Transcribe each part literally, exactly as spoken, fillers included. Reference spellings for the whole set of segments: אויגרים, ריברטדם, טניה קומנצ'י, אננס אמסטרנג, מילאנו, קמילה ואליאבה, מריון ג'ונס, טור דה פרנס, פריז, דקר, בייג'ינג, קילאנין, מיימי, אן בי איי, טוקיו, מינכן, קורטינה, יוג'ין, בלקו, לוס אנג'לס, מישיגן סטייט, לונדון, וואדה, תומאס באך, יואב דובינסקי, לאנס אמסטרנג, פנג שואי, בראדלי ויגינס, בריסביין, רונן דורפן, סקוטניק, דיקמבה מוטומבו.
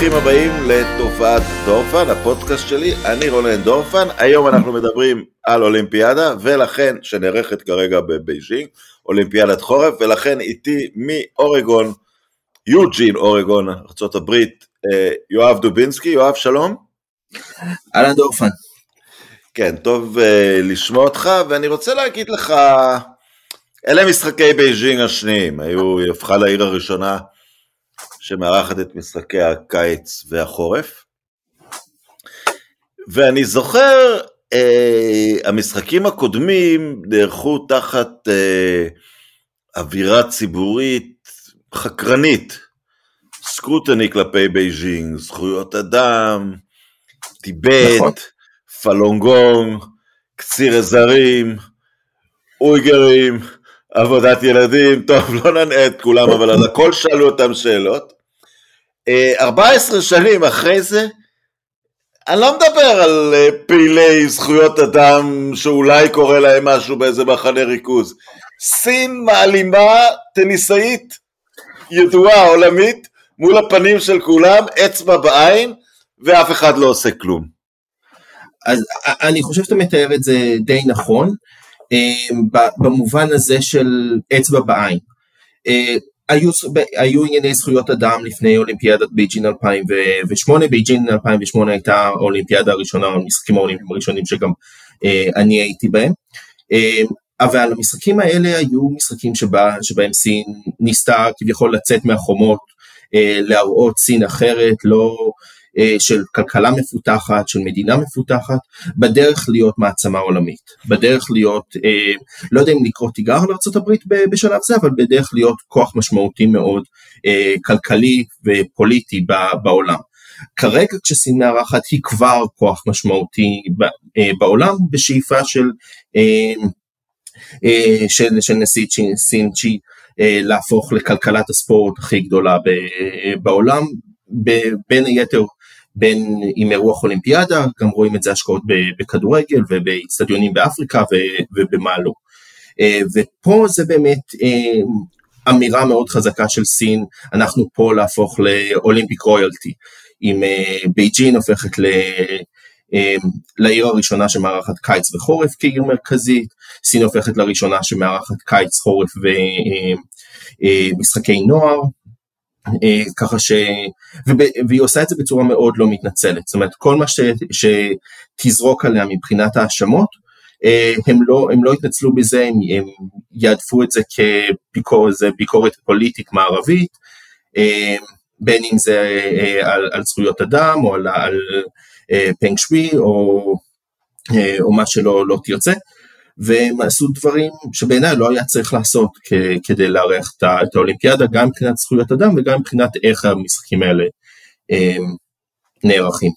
ברוכים הבאים לתופעת דורפן, הפודקאסט שלי, אני רונן דורפן. היום אנחנו מדברים על אולימפיאדה, ולכן שנערכת כרגע בבייג'ינג, אולימפיאדת חורף, ולכן איתי מאורגון, יוג'ין אורגון, ארצות הברית, יואב דובינסקי. יואב, שלום. אהלן דורפן. כן, טוב לשמוע אותך, ואני רוצה להגיד לך, אלה משחקי בייג'ינג השניים, היו, הפכה לעיר הראשונה שמארחת את משחקי הקיץ והחורף, ואני זוכר, אה, המשחקים הקודמים נערכו תחת אה, אווירה ציבורית חקרנית, סקוטניק כלפי בייג'ינג, זכויות אדם, טיבט, נכון. פאלונגונג, קציר הזרים, אויגרים, עבודת ילדים, טוב, לא ננעה את כולם, אבל על הכל שאלו אותם שאלות. ארבע עשרה שנים אחרי זה, אני לא מדבר על פעילי זכויות אדם, שאולי קורא להם משהו באיזה מחנה ריכוז. סין מעלימה טניסאית ידועה עולמית, מול הפנים של כולם, אצבע בעין, ואף אחד לא עושה כלום. אז אני חושב שאתה מתאר את זה די נכון, במובן הזה של אצבע בעין. היו, היו ענייני זכויות אדם לפני אולימפיאדת בייג'ינג אלפיים ושמונה, בייג'ינג אלפיים ושמונה הייתה האולימפיאדה הראשונה, המשחקים האולימפיים הראשונים שגם אני הייתי בהם, אבל המשחקים האלה היו משחקים שבה, שבהם סין ניסתה כביכול לצאת מהחומות, להראות סין אחרת, לא של כלכלה מפותחת, של מדינה מפותחת, בדרך להיות מעצמה עולמית, בדרך להיות, לא יודע אם לקרוא תיגר לארצות הברית בשלב זה, אבל בדרך להיות כוח משמעותי מאוד, כלכלי ופוליטי בעולם. כרגע כשסין מארחת היא כבר כוח משמעותי בעולם, בשאיפה של, של, של נשיא סין צ'י, להפוך לכלכלת הספורט הכי גדולה בעולם, בין היתר, בין עם אירוח אולימפיאדה, גם רואים את זה השקעות בכדורגל ובאצטדיונים באפריקה ובמה לא. ופה זה באמת אמירה מאוד חזקה של סין, אנחנו פה להפוך לאולימפיק רויאלטי, עם בייג'ינג הופכת ל... לעיר הראשונה שמארחת קיץ וחורף כעיר מרכזית, סין הופכת לראשונה שמארחת קיץ, חורף ומשחקי נוער, ככה ש... והיא עושה את זה בצורה מאוד לא מתנצלת, זאת אומרת, כל מה ש... שתזרוק עליה מבחינת האשמות, הם לא, הם לא התנצלו בזה, הם, הם יעדפו את זה כביקורת, זה ביקורת פוליטית מערבית, בין אם זה על, על זכויות אדם, או על, על פנג שואי, או, או מה שלא לא תיוצא, והם עשו דברים שבעיניי לא היה צריך לעשות כ- כדי לארח את, את האולימפיאדה, גם מבחינת זכויות אדם וגם מבחינת איך המשחקים האלה הם, נערכים.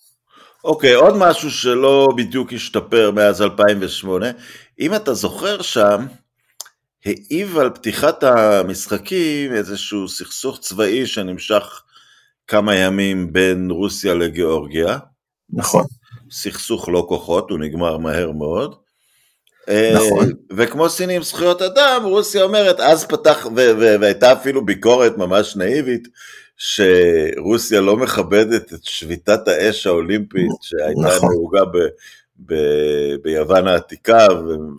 אוקיי, okay, עוד משהו שלא בדיוק השתפר מאז אלפיים ושמונה, אם אתה זוכר שם, העיב על פתיחת המשחקים איזשהו סכסוך צבאי שנמשך כמה ימים בין רוסיה לגיאורגיה. נכון. סכסוך לא כוחות, הוא נגמר מהר מאוד. נכון. וכמו סינים זכויות אדם, רוסיה אומרת, אז פתח, והייתה אפילו ביקורת ממש נאיבית, שרוסיה לא מכבדת את שביתת האש האולימפית, שהייתה נהוגה ביוון העתיקה,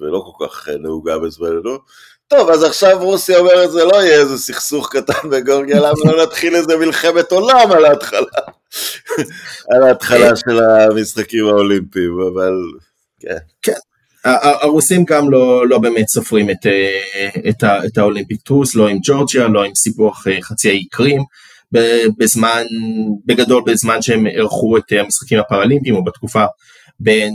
ולא כל כך נהוגה בזמננו. טוב, אז עכשיו רוסיה אומרת, זה לא יהיה איזה סכסוך קטן בגיאורגיה, למה לא נתחיל איזה מלחמת עולם על ההתחלה, על ההתחלה של המשחקים האולימפיים, אבל כן. כן. הרוסים גם לא, לא באמת סופרים את, את, את האולימפיקטוס, לא עם ג'ורג'יה, לא עם סיפוח חצי האי קרים, בזמן, בגדול בזמן שהם ערכו את המשחקים הפראלימפיים, או בתקופה בין,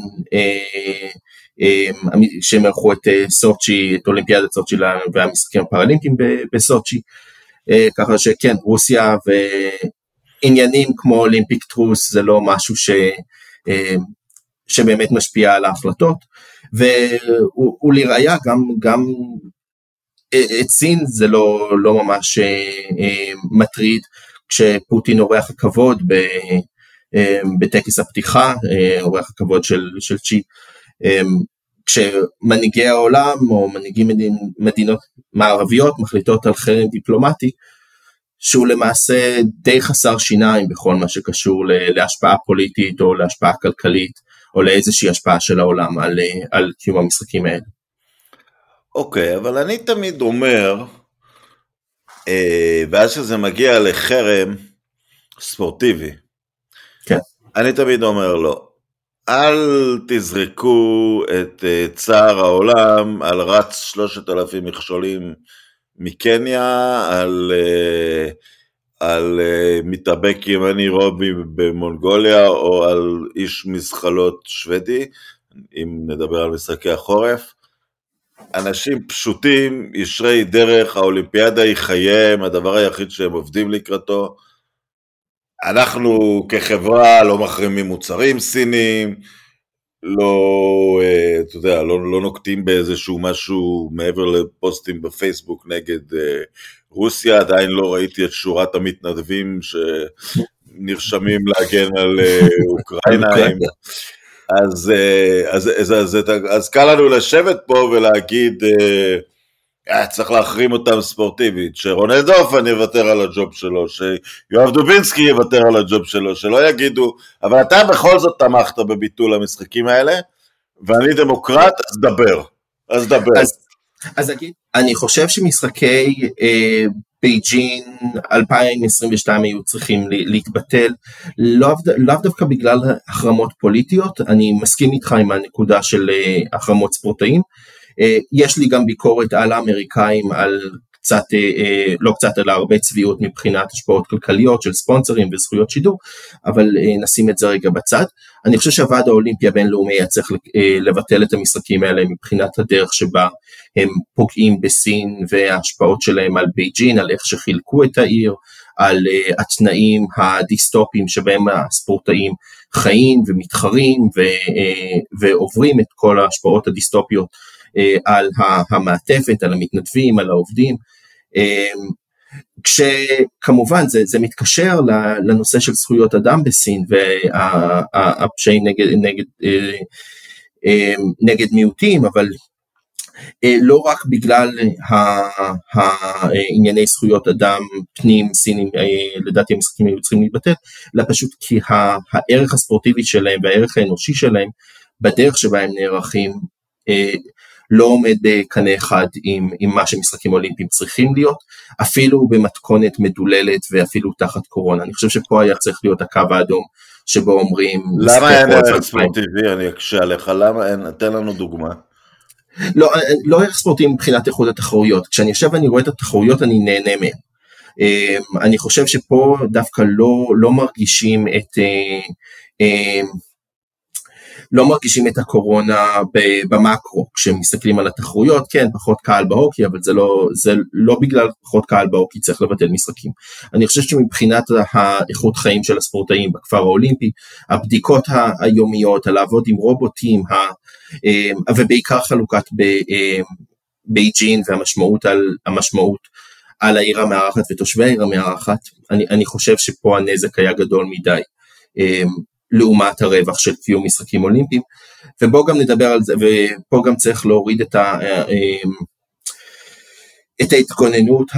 שהם ערכו את סוצ'י, את אולימפיאדת סוצ'י והמשחקים הפראלימפיים בסוצ'י, ככה שכן, רוסיה ועניינים כמו אולימפיקטוס, זה לא משהו ש... שבאמת משפיע על ההחלטות, ולראיה גם, גם את סין זה לא, לא ממש מטריד, כשפוטין אורח הכבוד בטקס הפתיחה, אורח הכבוד של, של צ'י, כשמנהיגי העולם או מנהיגים מדינות מערביות מחליטות על חרם דיפלומטי, שהוא למעשה די חסר שיניים בכל מה שקשור להשפעה פוליטית או להשפעה כלכלית, או לאיזושהי השפעה של העולם על, על קיום המשחקים האלה. אוקיי, אבל אני תמיד אומר, אה, ואז שזה מגיע לחרם ספורטיבי, כן. אני תמיד אומר לו, אל תזרקו את צער העולם על רץ שלושת אלפים מכשולים מקניה, על, על מתאבק ימני רובי במונגוליה, או על איש מזחלות שוודי, אם נדבר על משחקי החורף. אנשים פשוטים, ישרי דרך, האולימפיאדה היא חייהם, הדבר היחיד שהם עובדים לקראתו. אנחנו כחברה לא מחרימים מוצרים סינים, לא, אתה יודע, לא, לא נוקטים באיזשהו משהו מעבר לפוסטים בפייסבוק נגד רוסיה, עדיין לא ראיתי את שורת המתנדבים שנרשמים להגן על אוקראינה. אז, אז, אז, אז, אז, אז קל לנו לשבת פה ולהגיד, צריך להחרים אותם ספורטיבית, שרונן דורפן יוותר על הג'וב שלו, שיואב דובינסקי יוותר על הג'וב שלו, שלא יגידו, אבל אתה בכל זאת תמכת בביטול המשחקים האלה, ואני דמוקרט, אז דבר, אז דבר. אז, אז אגיד, אני חושב שמשחקי אה, בייג'ינג אלפיים עשרים ושתיים היו צריכים להתבטל, לא, לא דווקא בגלל החרמות פוליטיות, אני מסכים איתך עם הנקודה של החרמות ספורטאים, יש לי גם ביקורת על האמריקאים, על קצת, לא קצת, אלא הרבה צביעות מבחינת השפעות כלכליות של ספונסרים וזכויות שידור, אבל נשים את זה רגע בצד. אני חושב שהוועד האולימפי הבינלאומי היה צריך לבטל את המשחקים האלה מבחינת הדרך שבה הם פוגעים בסין וההשפעות שלהם על בייג'ין, על איך שחילקו את העיר, על התנאים הדיסטופיים שבהם הספורטאים חיים ומתחרים ועוברים את כל ההשפעות הדיסטופיות על המעטפת, על המתנדבים, על העובדים, כשכמובן זה, זה מתקשר לנושא של זכויות אדם בסין, והפשעים נגד, נגד, נגד מיעוטים, אבל לא רק בגלל הענייני זכויות אדם פנים סינים, לדעתי המשחקים היו צריכים להתבטא, אלא פשוט כי הערך הספורטיבי שלהם והערך האנושי שלהם, בדרך שבה הם נערכים, לא עומד בקנה אחד עם, עם מה שמשחקים אולימפיים צריכים להיות, אפילו במתכונת מדוללת ואפילו תחת קורונה. אני חושב שפה היה צריך להיות הקו האדום שבו אומרים... למה אין ערך ספורטיבי? אני אקשה עליך, למה אין? תן לנו דוגמה. לא, לא ערך ספורטיבי מבחינת איכות התחרויות. כשאני יושב ואני רואה את התחרויות, אני נהנה מהן. אני חושב שפה דווקא לא, לא מרגישים את... לא מרגישים את הקורונה במקרו, כשמסתכלים על התחרויות, כן, פחות קהל בהוקי, אבל זה לא, זה לא בגלל פחות קהל בהוקי צריך לבטל משחקים. אני חושב שמבחינת האיכות חיים של הספורטאים בכפר האולימפי, הבדיקות היומיות, הלעבוד עם רובוטים, ובעיקר חלוקת בייג'ין והמשמעות על, המשמעות על העיר המארחת ותושבי העיר המארחת, אני, אני חושב שפה הנזק היה גדול מדי. לעומת הרווח של קיום משחקים אולימפיים, ובואו גם נדבר על זה, ופה גם צריך להוריד את, ה, את ההתכוננות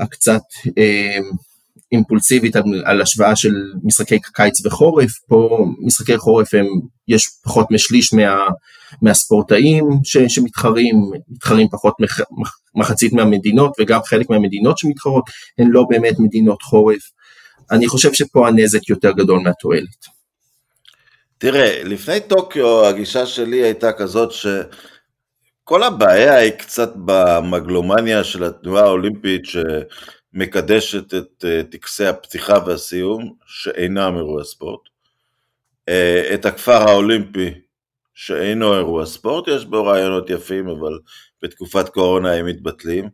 הקצת אימפולסיבית על השוואה של משחקי קיץ וחורף, פה משחקי חורף הם, יש פחות משליש מה, מהספורטאים ש, שמתחרים, מתחרים פחות מח, מחצית מהמדינות, וגם חלק מהמדינות שמתחרות, הן לא באמת מדינות חורף, אני חושב שפה הנזק יותר גדול מהתועלת. תראה, לפני טוקיו הגישה שלי הייתה כזאת שכל הבעיה היא קצת במגלומניה של התנועה האולימפית שמקדשת את טקסי הפתיחה והסיום שאינה אירוע ספורט. את הכפר האולימפי שאינו אירוע ספורט, יש בו רעיונות יפים אבל בתקופת קורונה הם מתבטלים.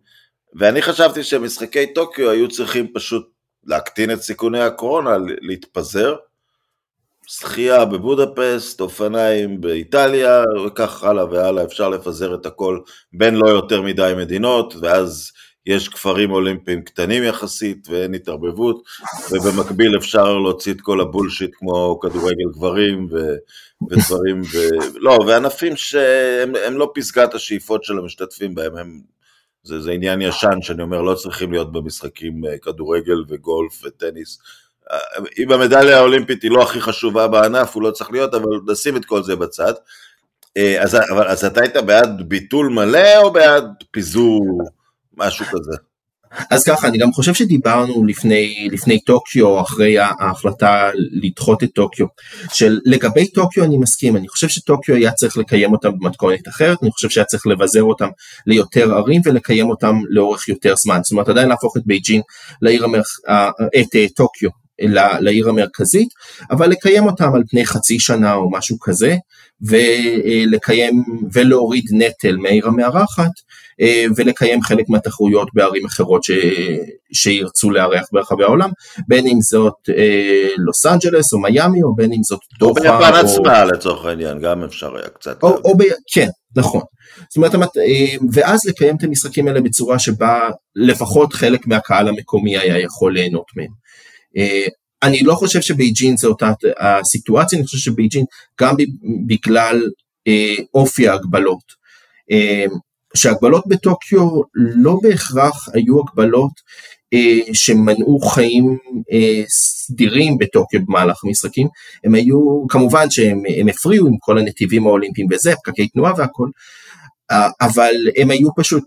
ואני חשבתי שמשחקי טוקיו היו צריכים פשוט להקטין את סיכוני הקורונה, להתפזר. שחייה בבודפסט, אופניים באיטליה, וכך הלאה והלאה, אפשר לפזר את הכל בין לא יותר מדי מדינות, ואז יש כפרים אולימפיים קטנים יחסית, ואין התערבבות, ובמקביל אפשר להוציא את כל הבולשיט, כמו כדורגל גברים, ודברים, ו... לא, וענפים שהם לא פסגת השאיפות של המשתתפים בהם, הם זה, זה עניין ישן שאני אומר, לא צריכים להיות במשחקים כדורגל וגולף וטניס. אם המדליה האולימפית היא לא הכי חשובה בענף, הוא לא צריך להיות, אבל נשים את כל זה בצד. אז, אבל, אז אתה היית בעד ביטול מלא או בעד פיזור, משהו כזה? אז ככה, אני גם חושב שדיברנו לפני, לפני טוקיו, אחרי ההחלטה לדחות את טוקיו, של לגבי טוקיו אני מסכים, אני חושב שטוקיו היה צריך לקיים אותם במתכונת אחרת, אני חושב שהיה צריך לבזר אותם ליותר ערים, ולקיים אותם לאורך יותר זמן, זאת אומרת עדיין להפוך את בייג'ינג לעיר המר... את טוקיו, לעיר המרכזית, אבל לקיים אותם על פני חצי שנה או משהו כזה, ולקיים, ולהוריד נטל מהעיר המארחת, ולקיים חלק מהתחרויות בערים אחרות ש... שירצו לארח ברחבי העולם, בין אם זאת אה, לוס אנג'לס או מיימי, או בין אם זאת דוחה. או ביפן או... עצמה לצורך העניין, גם אפשר היה קצת. או, או ב... כן, נכון. זאת אומרת, ואז לקיים את המשחקים האלה בצורה שבה לפחות חלק מהקהל המקומי היה יכול ליהנות מהם. אני לא חושב שבייג'ינג זה אותה הסיטואציה, אני חושב שבייג'ינג גם בגלל אופי ההגבלות, שהגבלות בטוקיו לא בהכרח היו הגבלות אה, שמנעו חיים אה, סדירים בטוקיו במהלך המשחקים, הם היו, כמובן שהם הם הפריעו עם כל הנתיבים האולימפיים וזה, פקקי תנועה והכל, אה, אבל הם היו פשוט,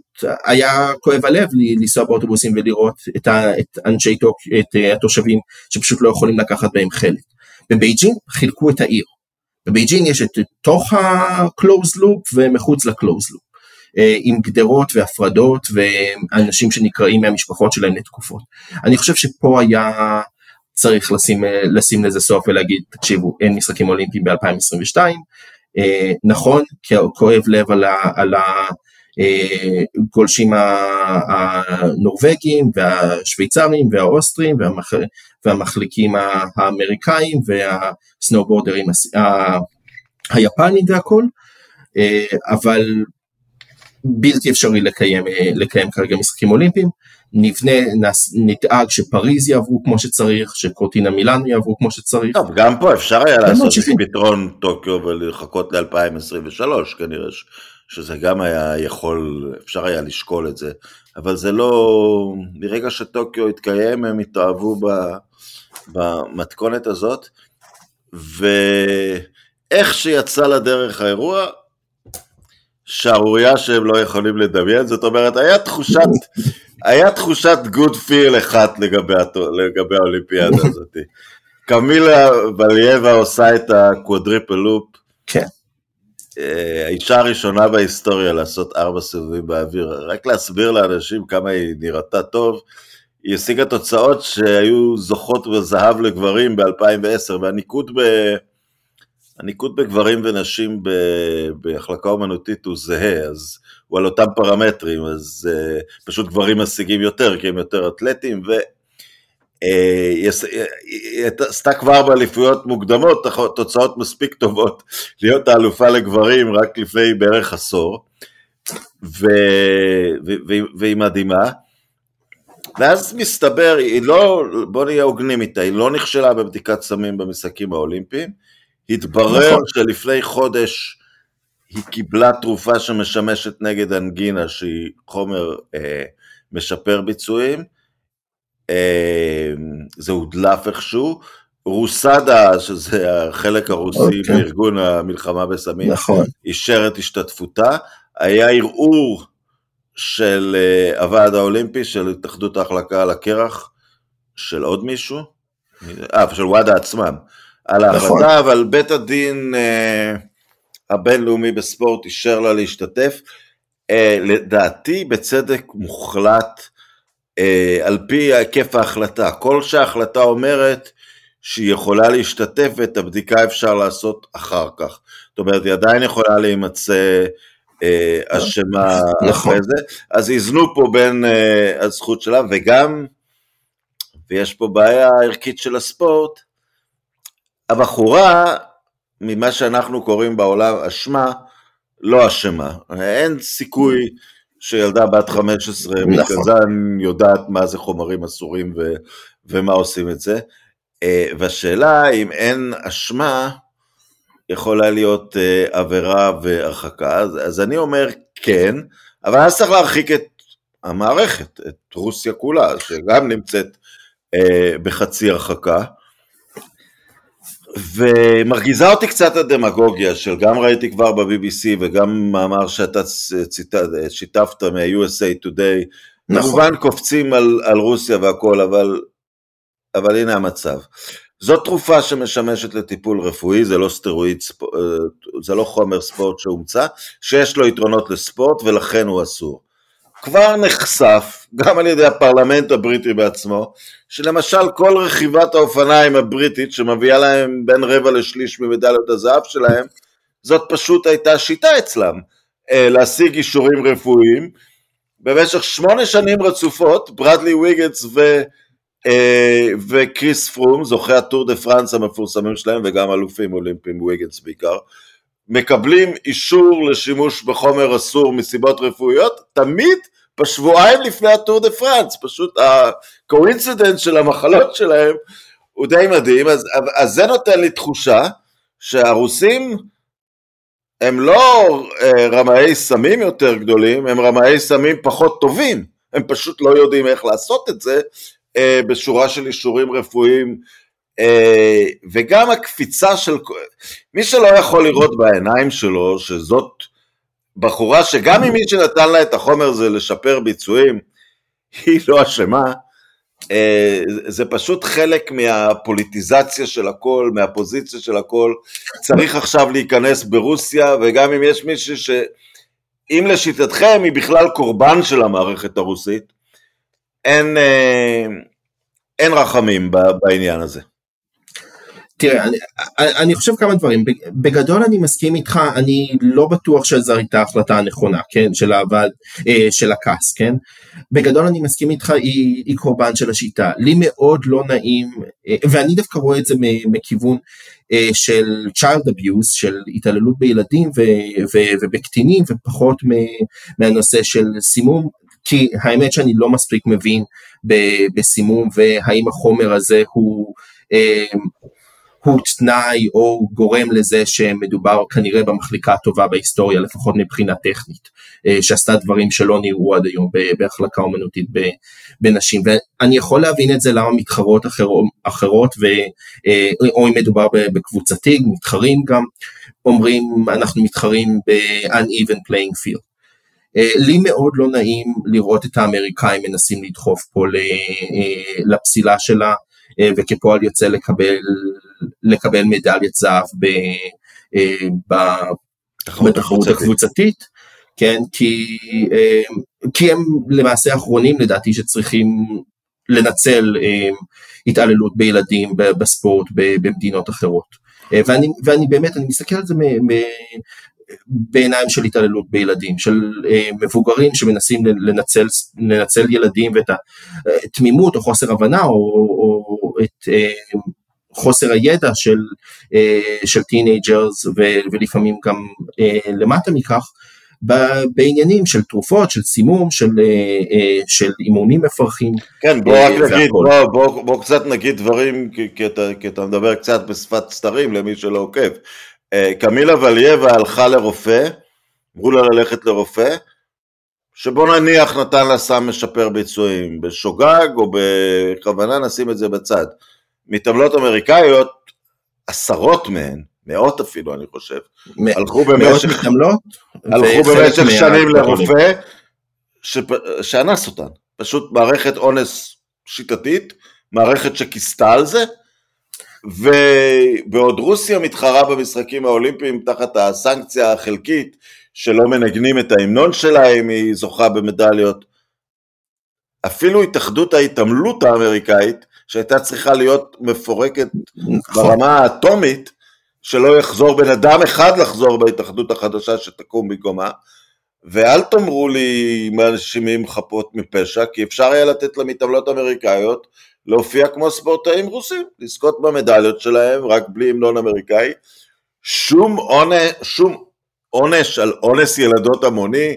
היה כואב הלב לנסוע באוטובוסים ולראות את, ה, את אנשי טוקיו, את אה, התושבים שפשוט לא יכולים לקחת בהם חלק. בבייג'ינג חילקו את העיר, בבייג'ינג יש את תוך ה-close loop ומחוץ ל-close loop, עם גדרות והפרדות, ואנשים שנקראים מהמשפחות שלהם לתקופות. אני חושב שפה היה צריך לשים, לשים לזה סוף ולהגיד, תקשיבו, אין משחקים אולימפיים ב-אלפיים עשרים ושתיים, נכון, כואב לב על, ה, על הגולשים הנורווגים, והשוויצרים, והאוסטרים, והמח, והמחליקים האמריקאים, והסנובורדרים היפנים והכל, אבל בלתי אפשרי לקיים, לקיים כרגע משחקים אולימפיים, נבנה, נדאג שפריז יעברו כמו שצריך, שקורטינה מילאנו יעברו כמו שצריך. טוב, גם פה אפשר היה לעשות פתרון טוקיו ולחכות ל-אלפיים עשרים ושלוש, כנראה שזה גם היה יכול, אפשר היה לשקול את זה, אבל זה לא, ברגע שטוקיו התקיים, הם התאהבו במתכונת הזאת, ואיך שיצא לדרך האירוע, שערוריה שהם לא יכולים לדמיין, זאת אומרת, היה תחושת, היה תחושת good feel אחת לגבי, לגבי האולימפיאדה הזאת. קמילה ואליאבה עושה את הקוודריפל לופ, כן. האישה הראשונה בהיסטוריה לעשות ארבע סיבובים באוויר, רק להסביר לאנשים כמה היא נראתה טוב, היא השיגה תוצאות שהיו זוכות בזהב לגברים ב-אלפיים ועשר, והניקוד ב... הניקוד בגברים ונשים בהחלקה אומנותית הוא זהה, אז הוא על אותם פרמטרים, אז uh, פשוט גברים משיגים יותר, כי הם יותר אתלטים, והיא uh, עשתה כבר באליפויות מוקדמות, תוצאות מספיק טובות, להיות האלופה לגברים רק לפני בערך עשור, ו- ו- ו- והיא מדהימה, ואז מסתבר, היא לא, בוא נהיה הוגנים איתה, היא לא נכשלה בבדיקת סמים במשחקים האולימפיים, התברר שלפני חודש היא קיבלה תרופה שמשמשת נגד אנגינה, שהיא חומר אה, משפר ביצועים, אה, זה הודלף איכשהו, רוסאדה, שזה החלק הרוסי okay. בארגון המלחמה בסמים, נכון. אישר את השתתפותה, היה ערעור של אה, הוועד האולימפי, של התאחדות ההחלקה על הקרח, של עוד מישהו, אה, של וועדה עצמם, על ההחלטה, אבל בית הדין הבינלאומי בספורט אישר לה להשתתף, לדעתי בצדק מוחלט, על פי היקף ההחלטה, כל שההחלטה אומרת, שהיא יכולה להשתתף, ואת הבדיקה אפשר לעשות אחר כך, זאת אומרת, היא עדיין יכולה להימצא, אשמה אחרי זה, אז הזנו פה בין הזכות שלה, וגם, ויש פה בעיה ערכית של הספורט, הבחורה, ממה שאנחנו קוראים בעולם אשמה, לא אשמה. אין סיכוי שילדה בת חמש עשרה מכזן יודעת מה זה חומרים אסורים ו- ומה עושים את זה. והשאלה, אם אין אשמה, יכולה להיות עבירה והרחקה. אז אני אומר כן, אבל אז צריך להרחיק את המערכת, את רוסיה כולה, שגם נמצאת אה, בחצי הרחקה, ומרגיזה אותי קצת הדמגוגיה, של גם ראיתי כבר ב-בי בי סי, וגם מאמר שאתה שיתפת מ-יו אס איי Today, נכון, קופצים על, על רוסיה והכל, אבל, אבל הנה המצב. זאת תרופה שמשמשת לטיפול רפואי, זה לא סטרואיד, זה לא חומר ספורט שהומצא, שיש לו יתרונות לספורט ולכן הוא אסור. כבר נחשף, גם על ידי הפרלמנט הבריטי בעצמו, שלמשל כל רכיבת האופניים הבריטית, שמביאה להם בין רבע לשליש ממדליות הזהב שלהם, זאת פשוט הייתה שיטה אצלם, להשיג אישורים רפואיים, במשך שמונה שנים רצופות, בראדלי ויגינס ו... וקריס פרום, זוכי הטור דה פרנס המפורסמים שלהם, וגם אלופים אולימפיים, ויגינס בעיקר, מקבלים אישור לשימוש בחומר אסור מסיבות רפואיות, תמיד בשבועיים לפני הטור דה פרנס, פשוט הקואינסידנט של המחלות שלהם, הוא די מדהים, אז, אז זה נותן לי תחושה, שהרוסים הם לא רמאי סמים יותר גדולים, הם רמאי סמים פחות טובים, הם פשוט לא יודעים איך לעשות את זה, בשורה של אישורים רפואיים, וגם הקפיצה של, מי שלא יכול לראות בעיניים שלו, שזאת בחורה, שגם אם מי שנתן לה את החומר זה לשפר ביצועים, היא לא אשמה, זה פשוט חלק מהפוליטיזציה של הכל, מהפוזיציה של הכל, צריך עכשיו להיכנס ברוסיה, וגם אם יש מישהו ש, אם לשיטתכם היא בכלל קורבן של המערכת הרוסית, אין, אין רחמים בעניין הזה. תראה, אני, אני חושב כמה דברים, בגדול אני מסכים איתך, אני לא בטוח שזו הייתה ההחלטה הנכונה, כן, של, העבד, של הקס, כן, בגדול אני מסכים איתך, היא, היא קורבן של השיטה, לי מאוד לא נעים, ואני דווקא רואה את זה מכיוון של child abuse, של התעללות בילדים ו, ו, ובקטינים, ופחות מהנושא של סימום, כי האמת שאני לא מספיק מבין בסימום, והאם החומר הזה הוא, הוא תנאי או גורם לזה שמדובר כנראה במחלקה הטובה בהיסטוריה, לפחות מבחינה טכנית, שעשתה דברים שלא נראו עד היום בהחלקה אומנותית בנשים, ואני יכול להבין את זה למה מתחרות אחרות, או אם מדובר בקבוצתי, מתחרים גם, אומרים אנחנו מתחרים ב-uneven playing field, לי מאוד לא נעים לראות את האמריקאים מנסים לדחוף פה לפסילה שלה, וכפועל יוצא לקבל, לקבל מדליית זהב בתחרות הקבוצתית, כן, כי, כי הם למעשה האחרונים לדעתי שצריכים לנצל התעללות בילדים בספורט במדינות אחרות. ואני, ואני באמת, אני מסתכל על זה מ... בעיניים של התעללות בילדים, של מבוגרים שמנסים לנצל, לנצל ילדים ואת התמימות או חוסר הבנה או, או, או את חוסר הידע של, של טינג'רס ולפעמים גם למטה מכך, בעניינים של תרופות, של סימום, של, של אימונים מפרכים. כן, בוא רק נגיד, בוא, בוא, בוא קצת נגיד דברים, כי אתה, כי אתה מדבר קצת בשפת סתרים למי שלא עוקב. קמילה ואליאבה הלכה לרופא, אמרו לה ללכת לרופא, שבוא נניח נתן לה סם משפר ביצועים, בשוגג או בכוונה נשים את זה בצד. מתעמלות אמריקאיות, עשרות מהן, מאות אפילו אני חושב, מא... הלכו במשך, הלכו במשך שנים לרופא, ש... שאנס אותן, פשוט מערכת אונס שיטתית, מערכת שכיסתה על זה, ובעוד רוסיה מתחרה במשחקים האולימפיים תחת הסנקציה החלקית שלא מנגנים את ההמנון שלה אם היא זוכה במדליות, אפילו התאחדות ההתעמלות האמריקאית שהייתה צריכה להיות מפורקת ברמה האטומית, שלא יחזור בן אדם אחד לחזור בהתאחדות החדשה שתקום בקומה, ואל תאמרו לי מאנשים חפות מפשע, כי אפשר היה לתת למתעמלות אמריקאיות להופיע כמו ספורטאים רוסים, לזכות במדליות שלהם, רק בלי המנון אמריקאי, שום עונש, שום עונש על אונס ילדות המוני,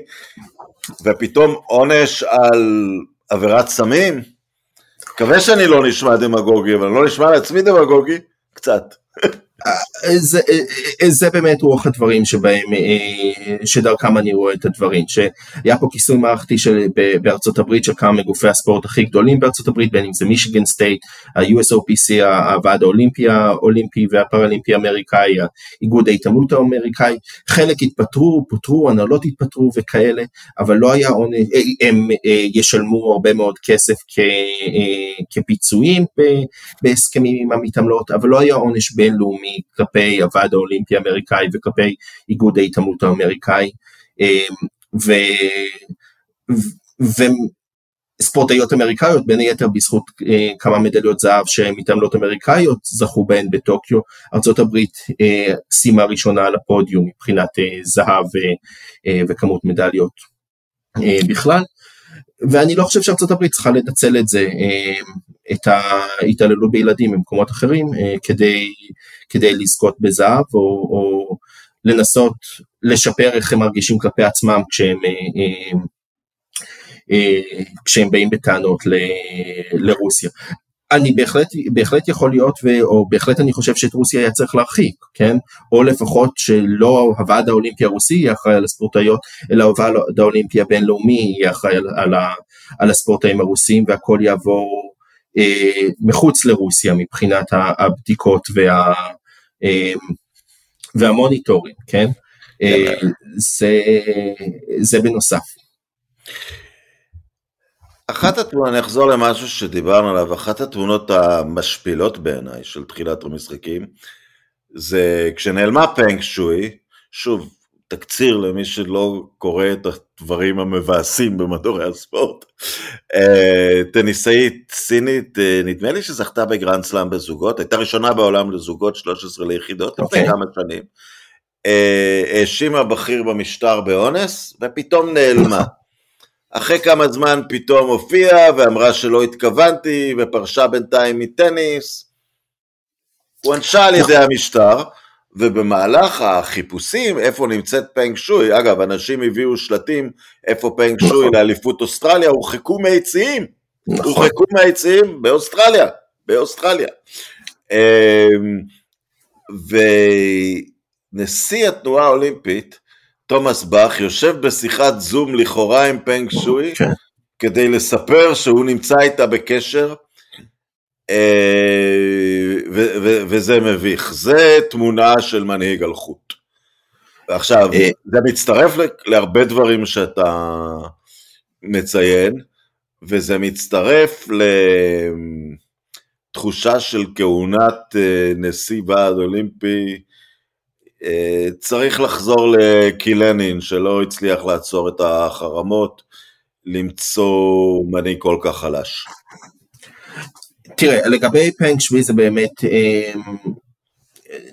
ופתאום עונש על עבירת סמים, מקווה שאני לא נשמע דמגוגי, אבל לא נשמע לעצמי דמגוגי, קצת. זה, זה באמת רוח הדברים שבהם, שדרכם אני רואה את הדברים, שהיה פה כיסוי מערכתי של, בארצות הברית, של כמה מגופי הספורט הכי גדולים בארצות הברית, בין אם זה מישיגן סטייט, ה-יו אס או פי סי, הוועד האולימפי, האולימפי והפרלימפי האמריקאי, איגוד ההתעמלות האמריקאי, חלק התפטרו, פוטרו, הנהלות התפטרו וכאלה, אבל לא היה עונש, הם ישלמו הרבה מאוד כסף כ, כפיצויים בהסכמים עם המתעמלות, אבל לא היה עונש בינלאומי, כלפי הוועד האולימפי האמריקאי וכלפי איגוד ההתעמלות האמריקאי, ו... ו... ספורטאיות אמריקאיות, בין היתר בזכות אה, כמה מדליות זהב שמתעמלות אמריקאיות זכו בהן בטוקיו, ארצות הברית אה, סיימה ראשונה על הפודיום מבחינת אה, זהב אה, אה, וכמות מדליות אה, בכלל, ואני לא חושב שארצות הברית צריכה לנצל את זה, אה, את ההתעללות בילדים במקומות אחרים, כדי, כדי לזכות בזהב, או, או לנסות לשפר איך הם מרגישים כלפי עצמם, כשהם, כשהם באים בטענות ל, לרוסיה. אני בהחלט, בהחלט יכול להיות, או בהחלט אני חושב שאת רוסיה היה צריך להרחיק, כן? או לפחות שלא הוועד האולימפי הרוסי יהיה אחראי על הספורטאיות, אלא הוועד האולימפי הבינלאומי יהיה אחראי על, על הספורטאים הרוסים, והכל יעבור מחוץ לרוסיה מבחינת הבדיקות וה, והמוניטורים, כן? זה, זה בנוסף. אחת התמונות, אני אחזור למשהו שדיברנו עליו, אחת התמונות המשפילות בעיניי של תחילת המשחקים, זה כשנעלמה פנג שואי, שוב, תקציר למי שלא קורא את הדברים המבאסים במדורי הספורט, טניסאית סינית, נדמה לי שזכתה בגרנד סלאם בזוגות, הייתה ראשונה בעולם לזוגות, שלוש עשרה ליחידות, לפני כמה שנים, האשימה בכיר במשטר באונס, ופתאום נעלמה. אחרי כמה זמן פתאום הופיעה, ואמרה שלא התכוונתי, ופרשה בינתיים מטניס, הוא אנשה על ידי המשטר, ובמהלך החיפושים, איפה נמצאת פנג שואי, אגב, אנשים הביאו שלטים, איפה פנג שואי לאליפות אוסטרליה, הורחקו מהיציעים, הורחקו מהיציעים באוסטרליה, באוסטרליה. ונשיא התנועה האולימפית, תומאס באך, יושב בשיחת זום לכאורה עם פנג שואי, כדי לספר שהוא נמצא איתה בקשר, ו- ו- וזה מביך, זה תמונה של מנהיג הלכות. עכשיו, זה מצטרף להרבה דברים שאתה מציין, וזה מצטרף לתחושה של כהונת נשיא ועד אולימפי, צריך לחזור לקילנין, שלא הצליח לעצור את החרמות, למצוא מנהיג כל כך חלש. תראה, לגבי פנג שואי זה באמת אה,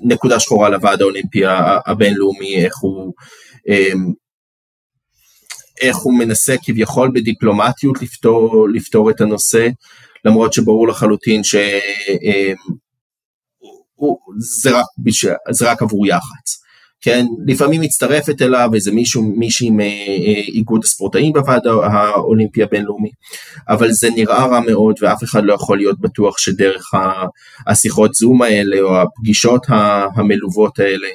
נקודה שחורה לוועד האולימפי הבינלאומי, איך הוא, אה, איך הוא מנסה כביכול בדיפלומטיות לפתור, לפתור את הנושא, למרות שברור לחלוטין ש, אה, הוא, זה, רק, זה רק עבור יחץ. כן, לפעמים מצטרפת אליו איזה מישהו, מישהי מאיגוד הספורטאים בוועד האולימפי הבינלאומי, אבל זה נראה רע מאוד, ואף אחד לא יכול להיות בטוח שדרך השיחות זום האלה, או הפגישות המלוות האלה,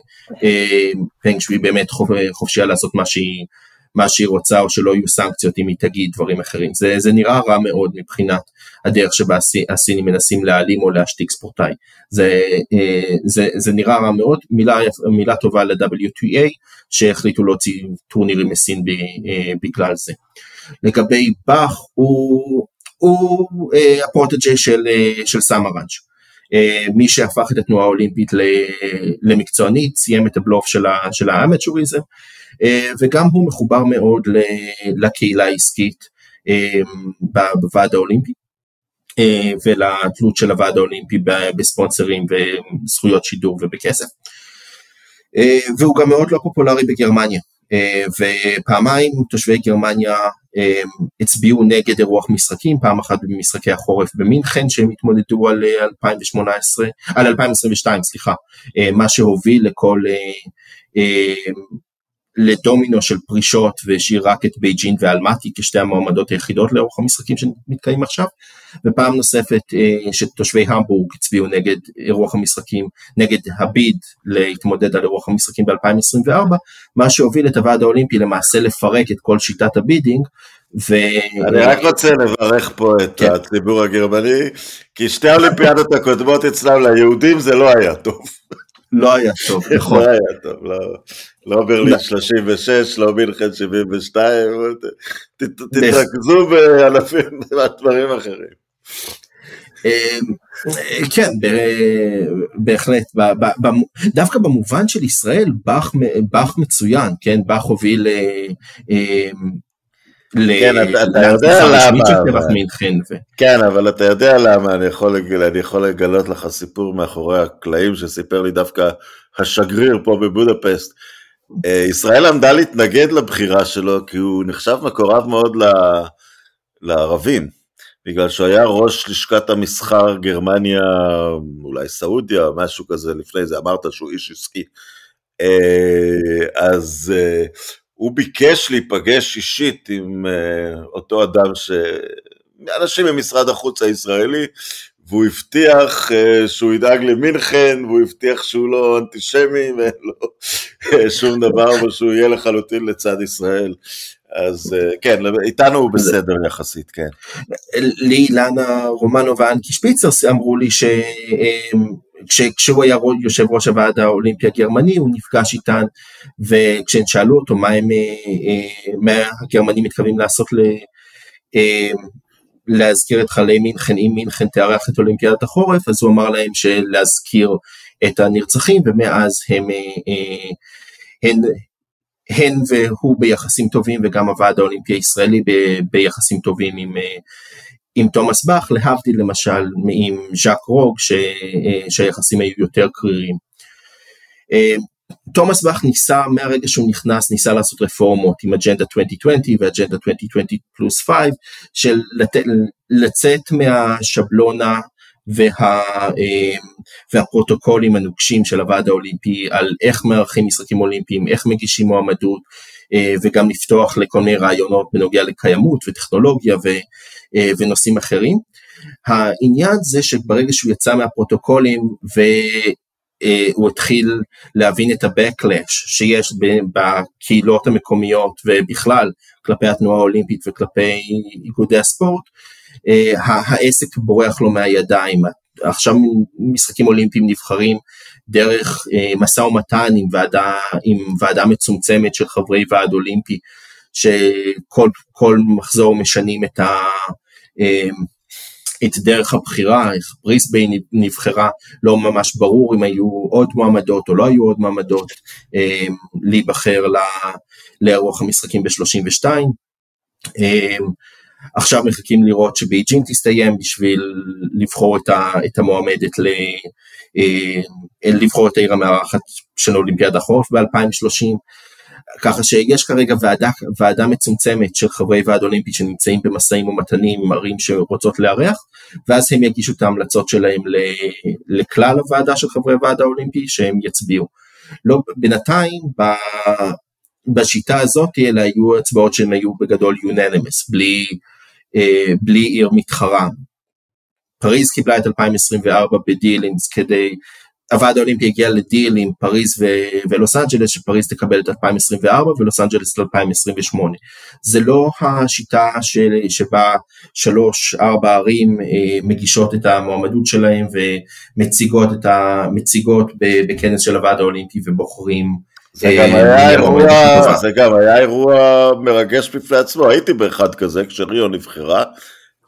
פנג שואי באמת חופשייה לעשות מה שהיא, מה שהיא רוצה, או שלא יהיו סנקציות אם היא תגיד דברים אחרים. זה, זה נראה רע מאוד מבחינת הדרך שבה הסינים מנסים להעלים או להשתיק ספורטאי. זה, זה, זה נראה רע מאוד. מילה, מילה טובה ל-דאבליו טי איי, שהחליטו להוציא טורנירים מסין בגלל זה. לגבי באך, הוא, הוא הפרוטג'ה של, של סמראנץ. מי שהפך את התנועה האולימפית למקצוענית, סיים את הבלוף של האמצ'וריזם, וגם הוא מחובר מאוד לקהילה העסקית בוועד האולימפי, ולתלות של הוועד האולימפי בספונסרים וזכויות שידור ובכסף. והוא גם מאוד לא פופולרי בגרמניה, ופעמיים תושבי גרמניה הצביעו נגד אירוח משחקים, פעם אחת במשחקי החורף במינכן, שהם התמודדו על אלפיים ושמונה עשרה, על אלפיים עשרים ושתיים, סליחה, מה שהוביל לכל לדומינו של פרישות, והשאיר רק את בייג'ינג ואלמטי כשתי המועמדות היחידות לאורך המשחקים שמתקיים עכשיו, ופעם נוספת שתושבי המבורג הצביעו נגד אירוח המשחקים, נגד הביד להתמודד על אירוח המשחקים ב-אלפיים עשרים וארבע, מה שהוביל את הוועד האולימפי למעשה לפרק את כל שיטת הבידינג. ו... אני רק רוצה לברך פה את כן. הציבור הגרמני, כי שתי האולימפיאדות הקודמות אצלם ליהודים זה לא היה טוב. לא היה טוב, נכון. לא היה טוב, לא, לא ברלין שלושים ושש, לא מינכן שבעים ושתיים, ת, תתרכזו באלפים מהדברים אחרים. כן, בהחלט, דווקא במובן של ישראל, באך מצוין, כן, באך הוביל... כן, אתה יודע למה, כן, אבל אתה יודע למה, אני יכול לגלות לך סיפור מאחורי הקלעים שסיפר לי דווקא השגריר פה בבודפסט. ישראל עמדה להתנגד לבחירה שלו, כי הוא נחשב מקורב מאוד לערבים, בגלל שהוא היה ראש לשכת המסחר גרמניה, אולי סעודיה, משהו כזה לפני זה, אמרת שהוא איש עסקי, אז... הוא ביקש להיפגש אישית עם uh, אותו אדם, ש... אנשים ממשרד החוץ הישראלי, והוא הבטיח uh, שהוא ידאג למינכן, והוא הבטיח שהוא לא אנטישמי, ואין לו שום דבר, ושהוא יהיה לחלוטין לצד ישראל. אז uh, כן, איתנו הוא בסדר יחסית, כן. לי, לנה רומנו ואנקי שפיצר אמרו לי ש... כשהוא היה יושב ראש הוועד האולימפי הגרמני, הוא נפגש איתן, וכשהם שאלו אותו מה הם, מה הגרמנים מתכוונים לעשות ל, להזכיר את חלי מינכן, אם מינכן תארח את אולימפיאדת החורף, אז הוא אמר להם שלהזכיר את הנרצחים, ומאז הם, הן, הן והוא ביחסים טובים, וגם הוועד האולימפי הישראלי ב, ביחסים טובים עם... עם תומאס באך, להבדיל למשל עם ז'ק רוג, ש... שהיחסים היו יותר קרירים. תומאס באך ניסה, מהרגע שהוא נכנס, ניסה לעשות רפורמות עם אג'נדה עשרים עשרים ואג'נדה עשרים עשרים פלוס חמש, של לת... לצאת מהשבלונה וה... והפרוטוקולים הנוקשים של הוועד האולימפי, על איך מערכים משחקים אולימפיים, איך מגישים מועמדות, וגם לפתוח לכל מיני רעיונות בנוגע לקיימות וטכנולוגיה ו... ונושאים אחרים. העניין זה שברגע שהוא יצא מהפרוטוקולים, והוא התחיל להבין את ה-backlash שיש בקהילות המקומיות, ובכלל כלפי התנועה האולימפית וכלפי איגודי הספורט, העסק בורח לו מהידיים. עכשיו משחקים אולימפיים נבחרים דרך משא ומתן עם ועדה, עם ועדה מצומצמת של חברי ועד אולימפי, שכל כל מחזור משנים את ה... את דרך הבחירה, איך בריסביין נבחרה, לא ממש ברור אם היו עוד מעמדות או לא היו עוד מעמדות, אה, להיבחר לאירוח המשחקים ב-שלושים ושתיים, אה, עכשיו מחכים לראות שבייג'ינג תסתיים בשביל לבחור את, ה, את המועמדת, ל, אה, לבחור את העיר המארחת של אולימפיאד החורף ב-אלפיים ושלושים, ככה שיש כרגע ועדה, ועדה מצומצמת של חברי ועד אולימפי שנמצאים במסעים ומתנים עם ערים שרוצות לארח, ואז הם יגישו את ההמלצות שלהם לכלל הוועדה של חברי ועד האולימפי שהם יצביעו. לא, בינתיים ב, בשיטה הזאת אלא היו הצבעות שהם היו בגדול unanimous, בלי, אה, בלי עיר מתחרה. פריז קיבלה את אלפיים עשרים וארבע בדילינס כדי... הוועד האולימפי הגיע לדיל עם פריז ו- ולוס אנג'לס, שפריז תקבל את אלפיים עשרים וארבע ולוס אנג'לס אלפיים עשרים ושמונה. זה לא השיטה של, שבה שלוש, ארבע ערים אה, מגישות את המועמדות שלהם ומציגות את ה- מציגות ב- בכנס של הוועד האולימפי ובוחרים. זה, אה, גם היה אירוע, זה גם היה אירוע מרגש בפני עצמו, הייתי באחד כזה כשריו נבחרה.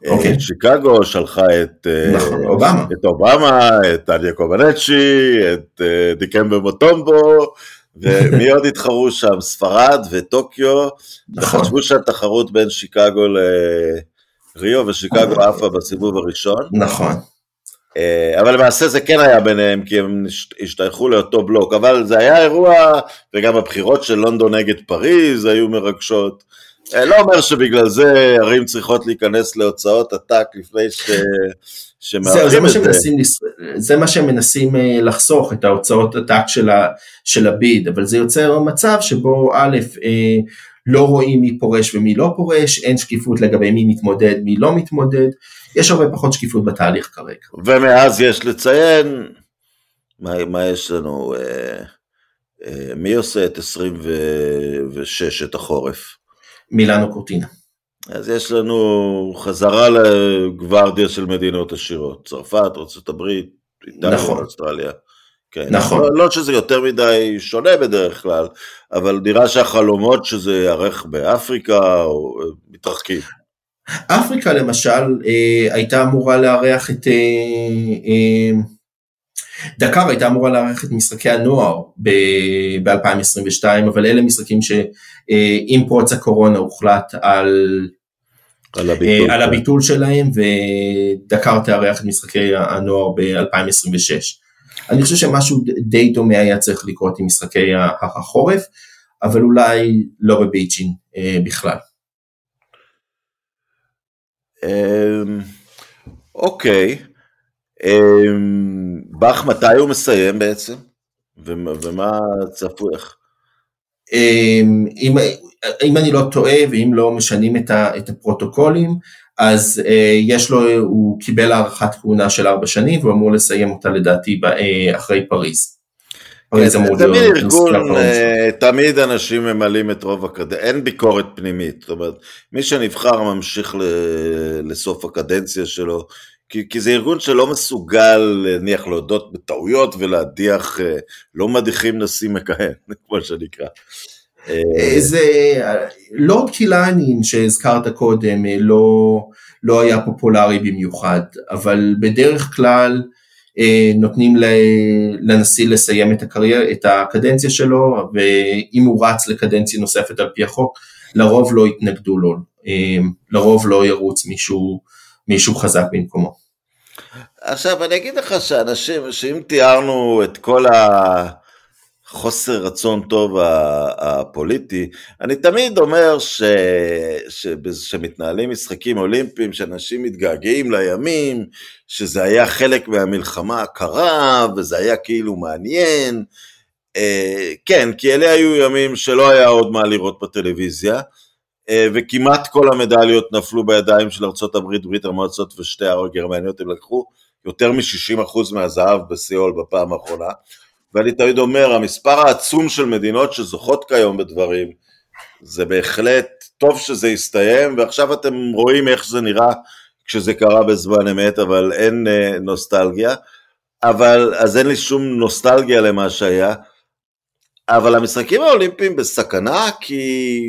Okay. שיקגו שלחה את נכון, אובמה. את אובמה, את טניה קומנצ'י, את דיקמבה מוטומבו, ומי עוד התחרו שם? ספרד וטוקיו, נכון. וחשבו שהתחרות בין שיקגו לריו, ושיקגו עפה בסיבוב הראשון. נכון. אבל למעשה זה כן היה ביניהם, כי הם השתייכו לאותו בלוק, אבל זה היה אירוע, וגם הבחירות של לונדון נגד פריז היו מרגשות, לא אומר שבגלל זה ערים צריכות להיכנס להוצאות עתק לפני ש... שמערכים את זה. זה מה שהם מנסים לחסוך, את ההוצאות עתק של הביד, אבל זה יוצר מצב שבו א', לא רואים מי פורש ומי לא פורש, אין שקיפות לגבי מי מתמודד, מי לא מתמודד, יש הרבה פחות שקיפות בתהליך כרגע. ומאז יש לציין, מה, מה יש לנו, אה, אה, מי עושה את עשרים ושש את החורף? מילאנו קורטינה. אז יש לנו חזרה לגווארדיה של מדינות עשירות, צרפת, ארצות הברית, איטליה, נכון. אוסטרליה. כן. נכון. לא שזה יותר מדי שונה בדרך כלל, אבל נראה שהחלומות שזה יערך באפריקה או מתרחקים. אפריקה למשל הייתה אמורה לארח את, דקר הייתה אמורה לארח את משחקי הנוער ב-אלפיים עשרים ושתיים, אבל אלה משחקים שעם פרוץ הקורונה הוחלט על, על, הביטול, על הביטול שלהם, ודקר תארח את משחקי הנוער ב-אלפיים עשרים ושש. אני חושב שמשהו די דומה היה צריך לקרות עם משחקי החורף, אבל אולי לא בבייג'ינג בכלל. אוקיי, באך מתי הוא מסיים בעצם? ומה צפויך? אם אני לא טועה, ואם לא משנים את הפרוטוקולים, אז יש לו, הוא קיבל הערכת כהונה של ארבע שנים, והוא אמור לסיים אותה לדעתי אחרי פריז. פריז אמור להיות נוסקלה פרונס. תמיד אנשים ממלאים את רוב הקדנציה, אין ביקורת פנימית, זאת אומרת, מי שנבחר ממשיך לסוף הקדנציה שלו, כי זה ארגון שלא מסוגל להניח להודות בטעויות, ולהדיח, לא מדיחים נשיא מכהן, כמו שנקרא. זה לורד קילאנין שהזכרת קודם לא לא היה פופולרי במיוחד, אבל בדרך כלל נותנים לנשיא לסיים את הקריירה, את הקדנציה שלו, ואם הוא רץ לקדנציה נוספת על פי החוק, לרוב לא יתנגדו לו, לרוב לא ירוץ מישהו מישהו חזק במקומו. עכשיו אני אגיד לך שאנשים, שאם תיארנו את כל ה חוסר רצון טוב הפוליטי, אני תמיד אומר ש... ש... שמתנהלים משחקים אולימפיים, שאנשים מתגעגעים לימים, שזה היה חלק מהמלחמה הקרה, וזה היה כאילו מעניין, אה, כן, כי אלה היו ימים שלא היה עוד מה לראות בטלוויזיה, אה, וכמעט כל המדליות נפלו בידיים של ארצות הברית, ברית המועצות ושתי האירו גרמניות, הם לקחו יותר מ-שישים אחוז מהזהב בסיול בפעם האחרונה, ואני תמיד אומר, המספר העצום של מדינות שזוכות כיום בדברים, זה בהחלט טוב שזה יסתיים, ועכשיו אתם רואים איך זה נראה כשזה קרה בזמן אמת, אבל אין אה, נוסטלגיה, אבל אז אין לי שום נוסטלגיה למה שהיה, אבל המשחקים האולימפיים בסכנה, כי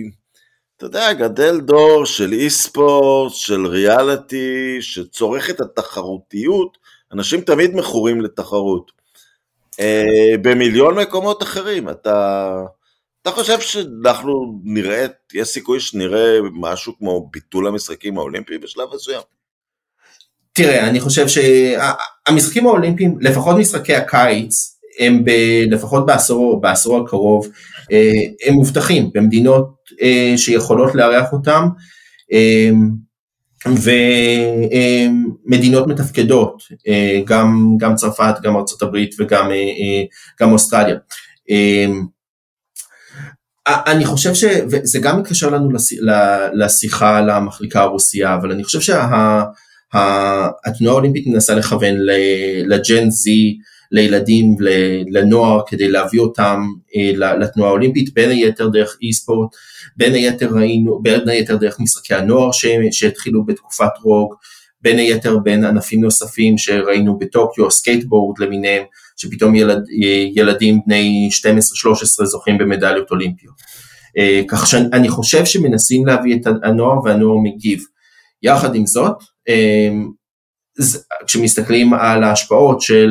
אתה יודע, גדל דור של אי-ספורט, של ריאליטי, שצורך את התחרותיות, אנשים תמיד מכורים לתחרות, במיליון מקומות אחרים. אתה, אתה חושב שאנחנו נראה, יש סיכוי שנראה משהו כמו ביטול המשחקים האולימפיים בשלב מסוים? תראה, אני חושב שהמשחקים האולימפיים, לפחות משחקי הקיץ, הם ב, לפחות בעשור, בעשור הקרוב, הם מובטחים במדינות שיכולות לארח אותם, ומדינות מתפקדות, גם, גם צרפת, גם ארצות הברית וגם גם אוסטרליה. אני חושב שזה גם מתקשר לנו לשיחה על המחלקה הרוסיה, אבל אני חושב שהתנועה האולימפית מנסה לכוון לג'ן זי, לילדים, לנוער, כדי להביא אותם לתנועה האולימפית, בין היתר דרך אי-ספורט, בין היתר ראינו, בין היתר דרך משחקי הנוער שהתחילו בתקופת רוג, בין היתר בין ענפים נוספים שראינו בטוקיו, סקייטבורד למיניהם, שפתאום ילד, ילדים בני שתים עשרה שלוש עשרה זוכים במדליות אולימפיות. כך שאני חושב שמנסים להביא את הנוער, והנוער מגיב. יחד עם זאת, כשמסתכלים על ההשפעות של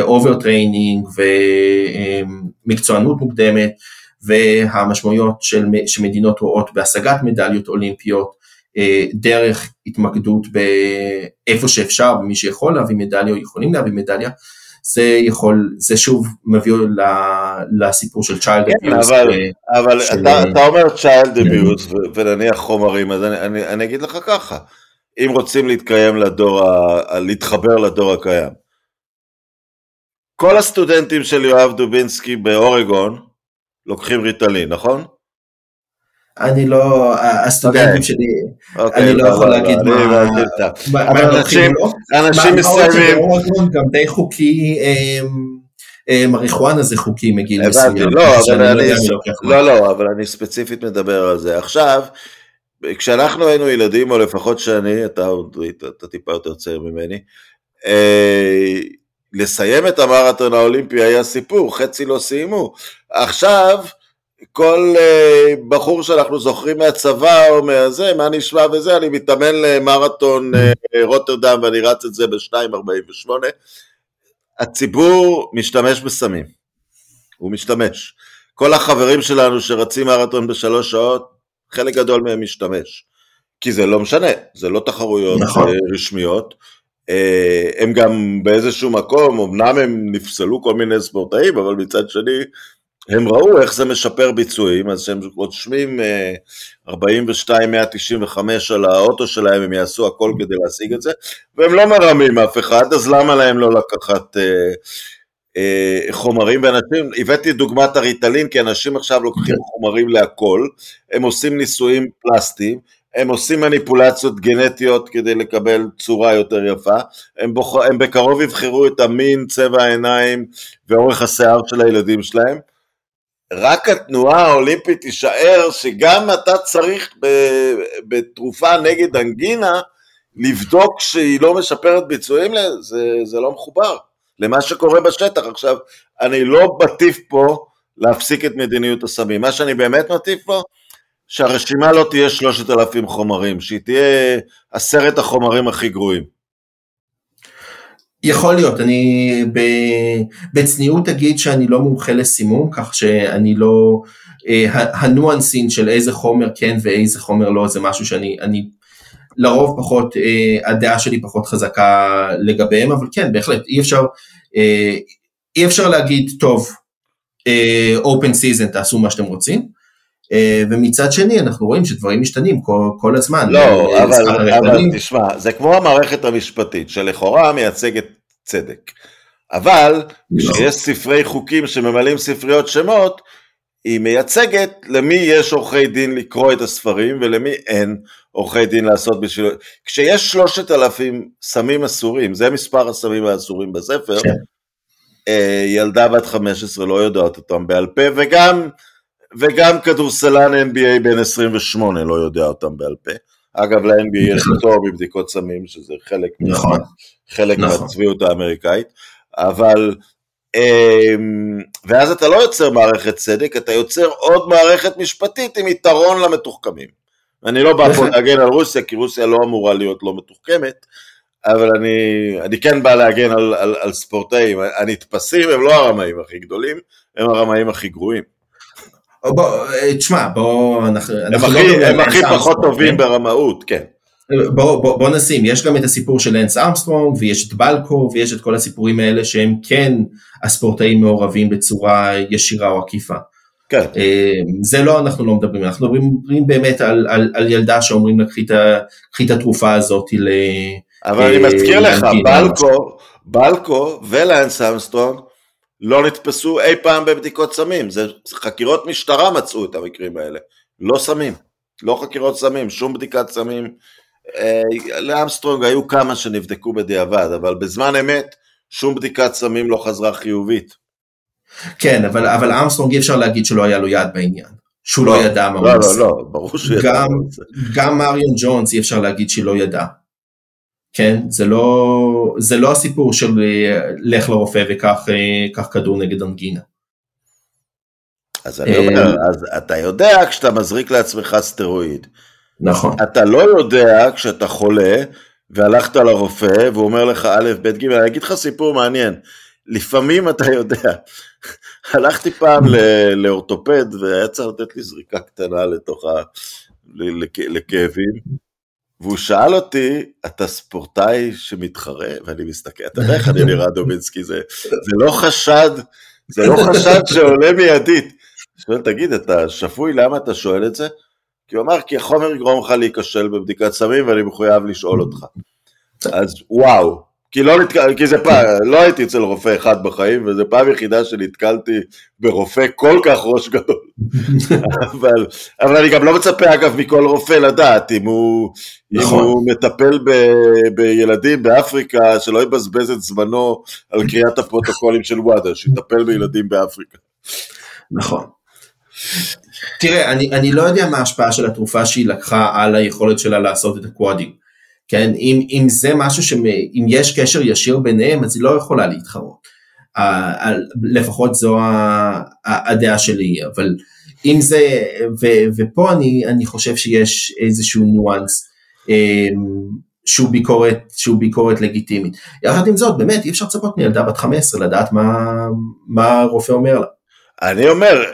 אוברטריינינג ומקצוענות מוקדמת, והמשמעויות של שמדינות רואות בהשגת מדליות אולימפיות, דרך התמקדות באיפה שאפשר, ומי שיכול להביא מדליה או יכולים להביא מדליה, זה יכול, זה שוב מביא לסיפור של child abuse. אבל אתה אומר child abuse ונניח חומרים, אז אני אגיד לך ככה, אם רוצים להתקיים לדור, להתחבר לדור הקיים, כל הסטודנטים של יואב דובינסקי באורגון לוקחים ריטלין, נכון? אני לא, הסטודנטים שלי, אני לא יכול להגיד מה, אנשים מסיימים, גם די חוקי, מריחואנה זה חוקי מגיל מסוים, לא לא, אבל אני ספציפית מדבר על זה, עכשיו, כשאנחנו היינו ילדים, או לפחות שאני, אתה טיפה יותר צעיר ממני, לסיים את המראטון האולימפי היה סיפור, חצי לא סיימו, עכשיו, כל uh, בחור שאנחנו זוכרים מהצבא או מהזה, מה נשמע וזה, אני מתאמן למראטון uh, רוטרדם ואני רץ את זה ב-שתיים ארבעים ושמונה, הציבור משתמש בסמים, הוא משתמש, כל החברים שלנו שרצים מראטון בשלוש שעות, חלק גדול מהם משתמש, כי זה לא משנה, זה לא תחרויות נכון. רשמיות, uh, הם גם באיזשהו מקום, אמנם הם נפסלו כל מיני ספורטאים, אבל מצד שני, הם ראו איך זה משפר ביצועים, אז שהם רושמים ארבעים ושתיים מאה תשעים וחמש על האוטו שלהם, הם יעשו הכל כדי להשיג את זה, והם לא מרמים אף אחד, אז למה להם לא לקחת אה, אה, חומרים ואנשים? הבאתי דוגמת הריטלין, כי אנשים עכשיו לוקחים חומרים להכל, הם עושים ניסויים פלסטיים, הם עושים מניפולציות גנטיות כדי לקבל צורה יותר יפה, הם, בוח... הם בקרוב יבחרו את המין, צבע העיניים ואורך השיער של הילדים שלהם, רק התנועה האולימפית תישאר שגם אתה צריך בתרופה נגד אנגינה לבדוק שהיא לא משפרת ביצועים, זה, זה לא מחובר למה שקורה בשטח. עכשיו, אני לא מטיף פה להפסיק את מדיניות הסמים, מה שאני באמת מטיף פה, שהרשימה לא תהיה שלושת אלפים חומרים, שהיא תהיה עשרת החומרים הכי גרועים. יכול להיות, אני בצניעות אגיד שאני לא מומחה לסימום, כך שאני לא, הנואנסים של איזה חומר כן ואיזה חומר לא, זה משהו שאני, אני לרוב פחות, הדעה שלי פחות חזקה לגביהם, אבל כן, בהחלט, אי אפשר, אי אפשר להגיד, טוב, open season, תעשו מה שאתם רוצים, ומצד שני אנחנו רואים שדברים משתנים כל, כל הזמן. לא, אבל, אבל תשמע, זה כמו המערכת המשפטית, שלכאורה מייצגת צדק. אבל כשיש ספרי חוקים שממלאים ספריות שמות, היא מייצגת למי יש עורכי דין לקרוא את הספרים, ולמי אין עורכי דין לעשות בשביל... כשיש שלושת אלפים סמים אסורים, זה מספר הסמים האסורים בספר, ילדה בת חמש עשרה לא יודעת אותם בעל פה, וגם... וגם כדורסלן אן בי איי בין עשרים ושמונה לא יודע אותם בעל פה. אגב, ל-אן בי איי יש תואר בבדיקות סמים, שזה חלק נכון. מה, חלק נכון. מהצביעות האמריקאית, אבל, ואז אתה לא יוצר מערכת צדק, אתה יוצר עוד מערכת משפטית עם יתרון למתוחכמים. אני לא בא פה להגן על רוסיה, כי רוסיה לא אמורה להיות לא מתוחכמת, אבל אני, אני כן בא להגן על, על, על ספורטאים, הנתפסים הם לא הרמאים הכי גדולים, הם הרמאים הכי גרועים. בוא, תשמע, בוא, אנחנו, הם הכי פחות טובים ברמאות, כן. בוא, בוא, בוא נשים, יש גם את הסיפור של אננס אמסטרנג, ויש את בלקו, ויש את כל הסיפורים האלה שהם כן הספורטאים מעורבים בצורה ישירה או עקיפה. כן. זה לא, אנחנו לא מדברים, אנחנו מדברים באמת על, על, על ילדה שאומרים לה, קחי את התרופה הזאת ל... אבל אני מזכיר לך, בלקו, בלקו ולאנס אמסטרנג, לא נתפסו אי פעם בבדיקות סמים, זה חקירות משטרה מצאו את המקרים האלה, לא סמים, לא חקירות סמים, שום בדיקת סמים, אה, לאמסטרונג היו כמה שנבדקו בדיעבד, אבל בזמן אמת, שום בדיקת סמים לא חזרה חיובית. כן, אבל, אבל אמסטרונג אי אפשר להגיד שלא היה לו יד בעניין, שהוא לא, לא ידע מה הוא עושה. לא, לא, לא, ברור שהוא ידע. גם, גם מריון ג'ונס אי אפשר להגיד שלא ידע. כן, זה לא, זה לא הסיפור של לך לרופא וכך, כך כדור נגד אנגינה. אז אני אומר, אז אתה יודע כשאתה מזריק לעצמך סטרואיד. נכון. אתה לא יודע כשאתה חולה והלכת לרופא והוא אומר לך א' ב' ג', אני אגיד לך סיפור מעניין. לפעמים אתה יודע. הלכתי פעם לאורתופד והיה צריך לתת לי זריקה קטנה לתוך ה... לכאבים. והוא שאל אותי, אתה ספורטאי שמתחרה? ואני מסתכל, אתה יודע איך אני נראה דובינסקי, זה, זה לא חשד, זה לא חשד שעולה מיידית. שואל, תגיד, אתה שפוי, למה אתה שואל את זה? כי הוא אמר, כי החומר יגרום לך להיכשל בבדיקת סמים, ואני מחויב לשאול אותך. אז וואו, כי, לא נתק... כי זה פעם, לא הייתי אצל רופא אחד בחיים, וזה פעם יחידה שנתקלתי ברופא כל כך ראש גדול. אבל, אבל אני גם לא מצפה, אגב, מכל רופא לדעת, אם הוא, נכון. אם הוא מטפל ב... בילדים באפריקה, שלא יבזבז את זמנו על קריאת הפרוטוקולים של וואדה, שיטפל בילדים באפריקה. נכון. תראה, אני, אני לא יודע מה ההשפעה של התרופה שהיא לקחה על היכולת שלה לעשות את הקוואדינג. כן, אם, אם זה משהו ש... אם יש קשר ישיר ביניהם, אז היא לא יכולה להתחרות. לפחות זו הדעה שלי, אבל אם זה... ו, ופה אני, אני חושב שיש איזשהו ניואנס, שהוא ביקורת, שהוא ביקורת לגיטימית. יחד עם זאת, באמת, אי אפשר לצפות מילדה בת חמש עשרה, לדעת מה, מה הרופא אומר לה. אני אומר,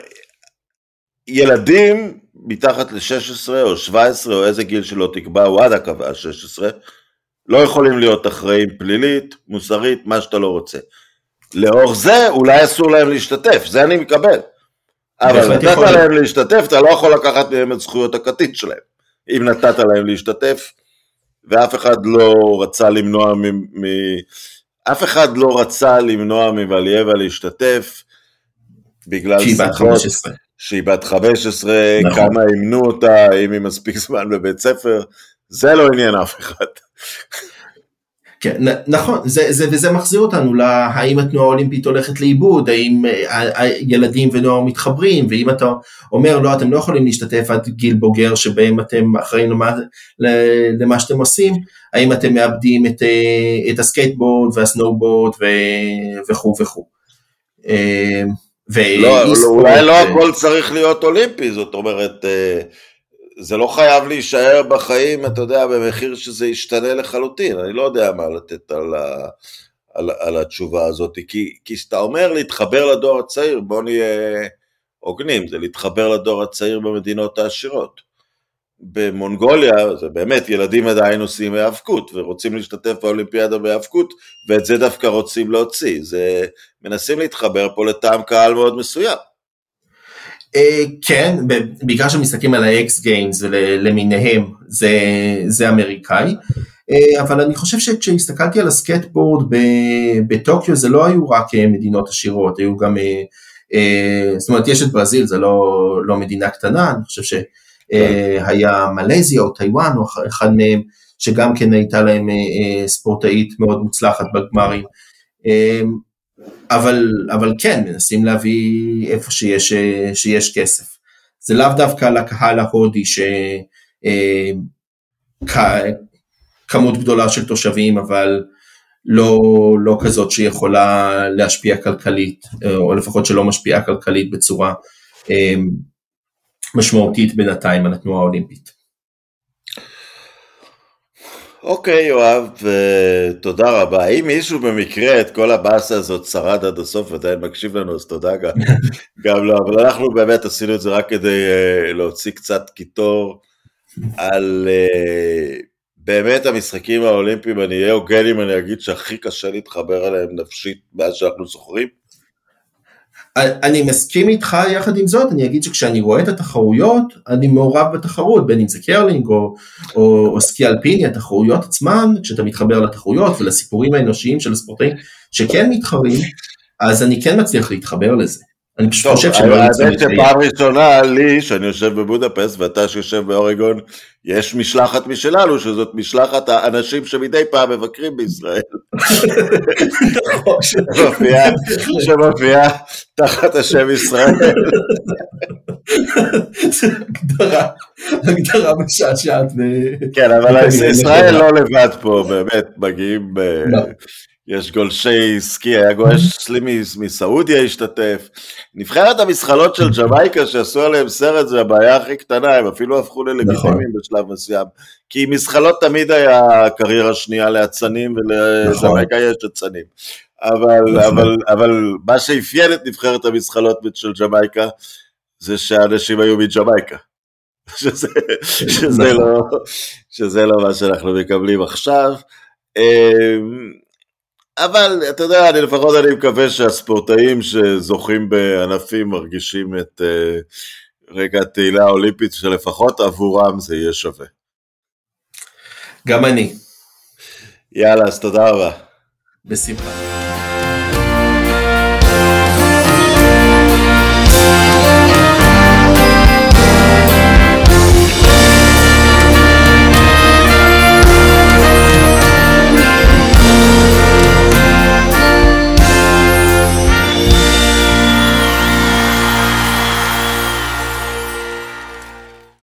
ילדים מתחת ל-שש עשרה או שבע עשרה, או איזה גיל שלא תקבע, וואדה קבעה שש עשרה, לא יכולים להיות אחראים פלילית, מוסרית, מה שאתה לא רוצה. לאור זה, אולי אסור להם להשתתף, זה אני מקבל. אבל נתת יכול... להם להשתתף, אתה לא יכול לקחת מהם את זכויות הקטין שלהם. אם נתת להם להשתתף, ואף אחד לא רצה למנוע מ... מ... אף אחד לא רצה למנוע מבליאבה להשתתף, בגלל סחרות, שהיא בת חמש עשרה, נכון. כמה ימנו אותה, אם היא מספיק זמן בבית ספר, זה לא עניין אף אחד. כן, נכון, זה, זה, וזה מחזיר אותנו, לה, האם התנועה האולימפית הולכת לאיבוד, האם הילדים ונוער מתחברים, ואם אתה אומר, לא, אתם לא יכולים להשתתף עד גיל בוגר, שבהם אתם אחראים למה, למה שאתם עושים, האם אתם מאבדים את, את הסקייטבורד והסנובורד וכו' וכו'. אולי לא הכל צריך להיות אולימפי, זאת אומרת, זה לא חייב להישאר בחיים, אתה יודע, במחיר שזה ישתנה לחלוטין, אני לא יודע מה לתת על התשובה הזאת, כי שאתה אומר להתחבר לדור הצעיר, בוא נהיה עוגנים, זה להתחבר לדור הצעיר במדינות העשירות, במונגוליה, זה באמת, ילדים עדיין עושים האבקות, ורוצים להשתתף באולימפיאדה בהאבקות, ואת זה דווקא רוצים להוציא, זה מנסים להתחבר פה לטעם קהל מאוד מסוים. כן, בעיקר שמסתכלים על האקס גיימס ולמיניהם, זה אמריקאי, אבל אני חושב שכשהסתכלתי על הסקייטבורד בטוקיו, זה לא היו רק מדינות עשירות, היו גם, זאת אומרת, יש את ברזיל, זה לא מדינה קטנה, אני חושב ש... היה מלזיה או טיואן או אחד מהם שגם כן הייתה להם ספורטאית מאוד מוצלחת בגמרים, אבל אבל כן מנסים להביא איפה שיש שיש כסף, זה לאו דווקא לקהל ההודי ש כמות גדולה של תושבים אבל לא לא כזאת שיכולה להשפיע כלכלית או לפחות שלא משפיעה כלכלית בצורה משמעותית בינתיים על התנועה האולימפית. אוקיי יואב, תודה רבה. אם מישהו במקרה את כל הבאסה הזאת שרד עד הסוף ועדיין מקשיב לנו, אז תודה גם. גם לא, אבל אנחנו באמת עשינו את זה רק כדי להוציא קצת קיטור על באמת המשחקים האולימפיים, אני אהיה הוגן אם אני אגיד שהכי קשה להתחבר עליהם נפשית מאז שאנחנו זוכרים. אני מסכים איתך יחד עם זאת, אני אגיד שכשאני רואה את התחרויות, אני מעורב בתחרות, בין אם זה קרלינג או, או, או סקי אלפיני, התחרויות עצמן, כשאתה מתחבר לתחרויות ולסיפורים האנושיים של הספורטאים, שכן מתחרים, אז אני כן מצליח להתחבר לזה. אני פשוט חושב שלא נמצא את זה. פעם ראשונה לי, שאני יושב בבודפסט, ואתה שיושב באורגון, יש משלחת משלנו, שזאת משלחת האנשים שמדי פעם מבקרים בישראל. שמופיעה תחת השם ישראל. זה הגדרה משעשעת. כן, אבל ישראל לא לבד פה, באמת, מגיעים... יש גולשי סקי, היה גולש סלימי מסעודיה השתתף, נבחרת המשחלות של ג'מייקה שעשו עליהם סרט, זה הבעיה הכי קטנה, הם אפילו הפכו ללגיטימיים בשלב מסוים, כי משחלות תמיד היה קריירה שנייה להצנים, ולג'מייקה יש הצנים, אבל מה שאפיין את נבחרת המשחלות של ג'מייקה, זה שהאנשים היו מג'מייקה. שזה, שזה, לא, שזה לא מה שאנחנו מקבלים עכשיו, אבל אתה יודע, אני לפחות אני מקווה שהספורטאים שזוכים בענפים מרגישים את רגע התהילה האולימפית, שלפחות עבורם זה יהיה שווה. גם אני. יאללה, אז תודה רבה. בשמחה.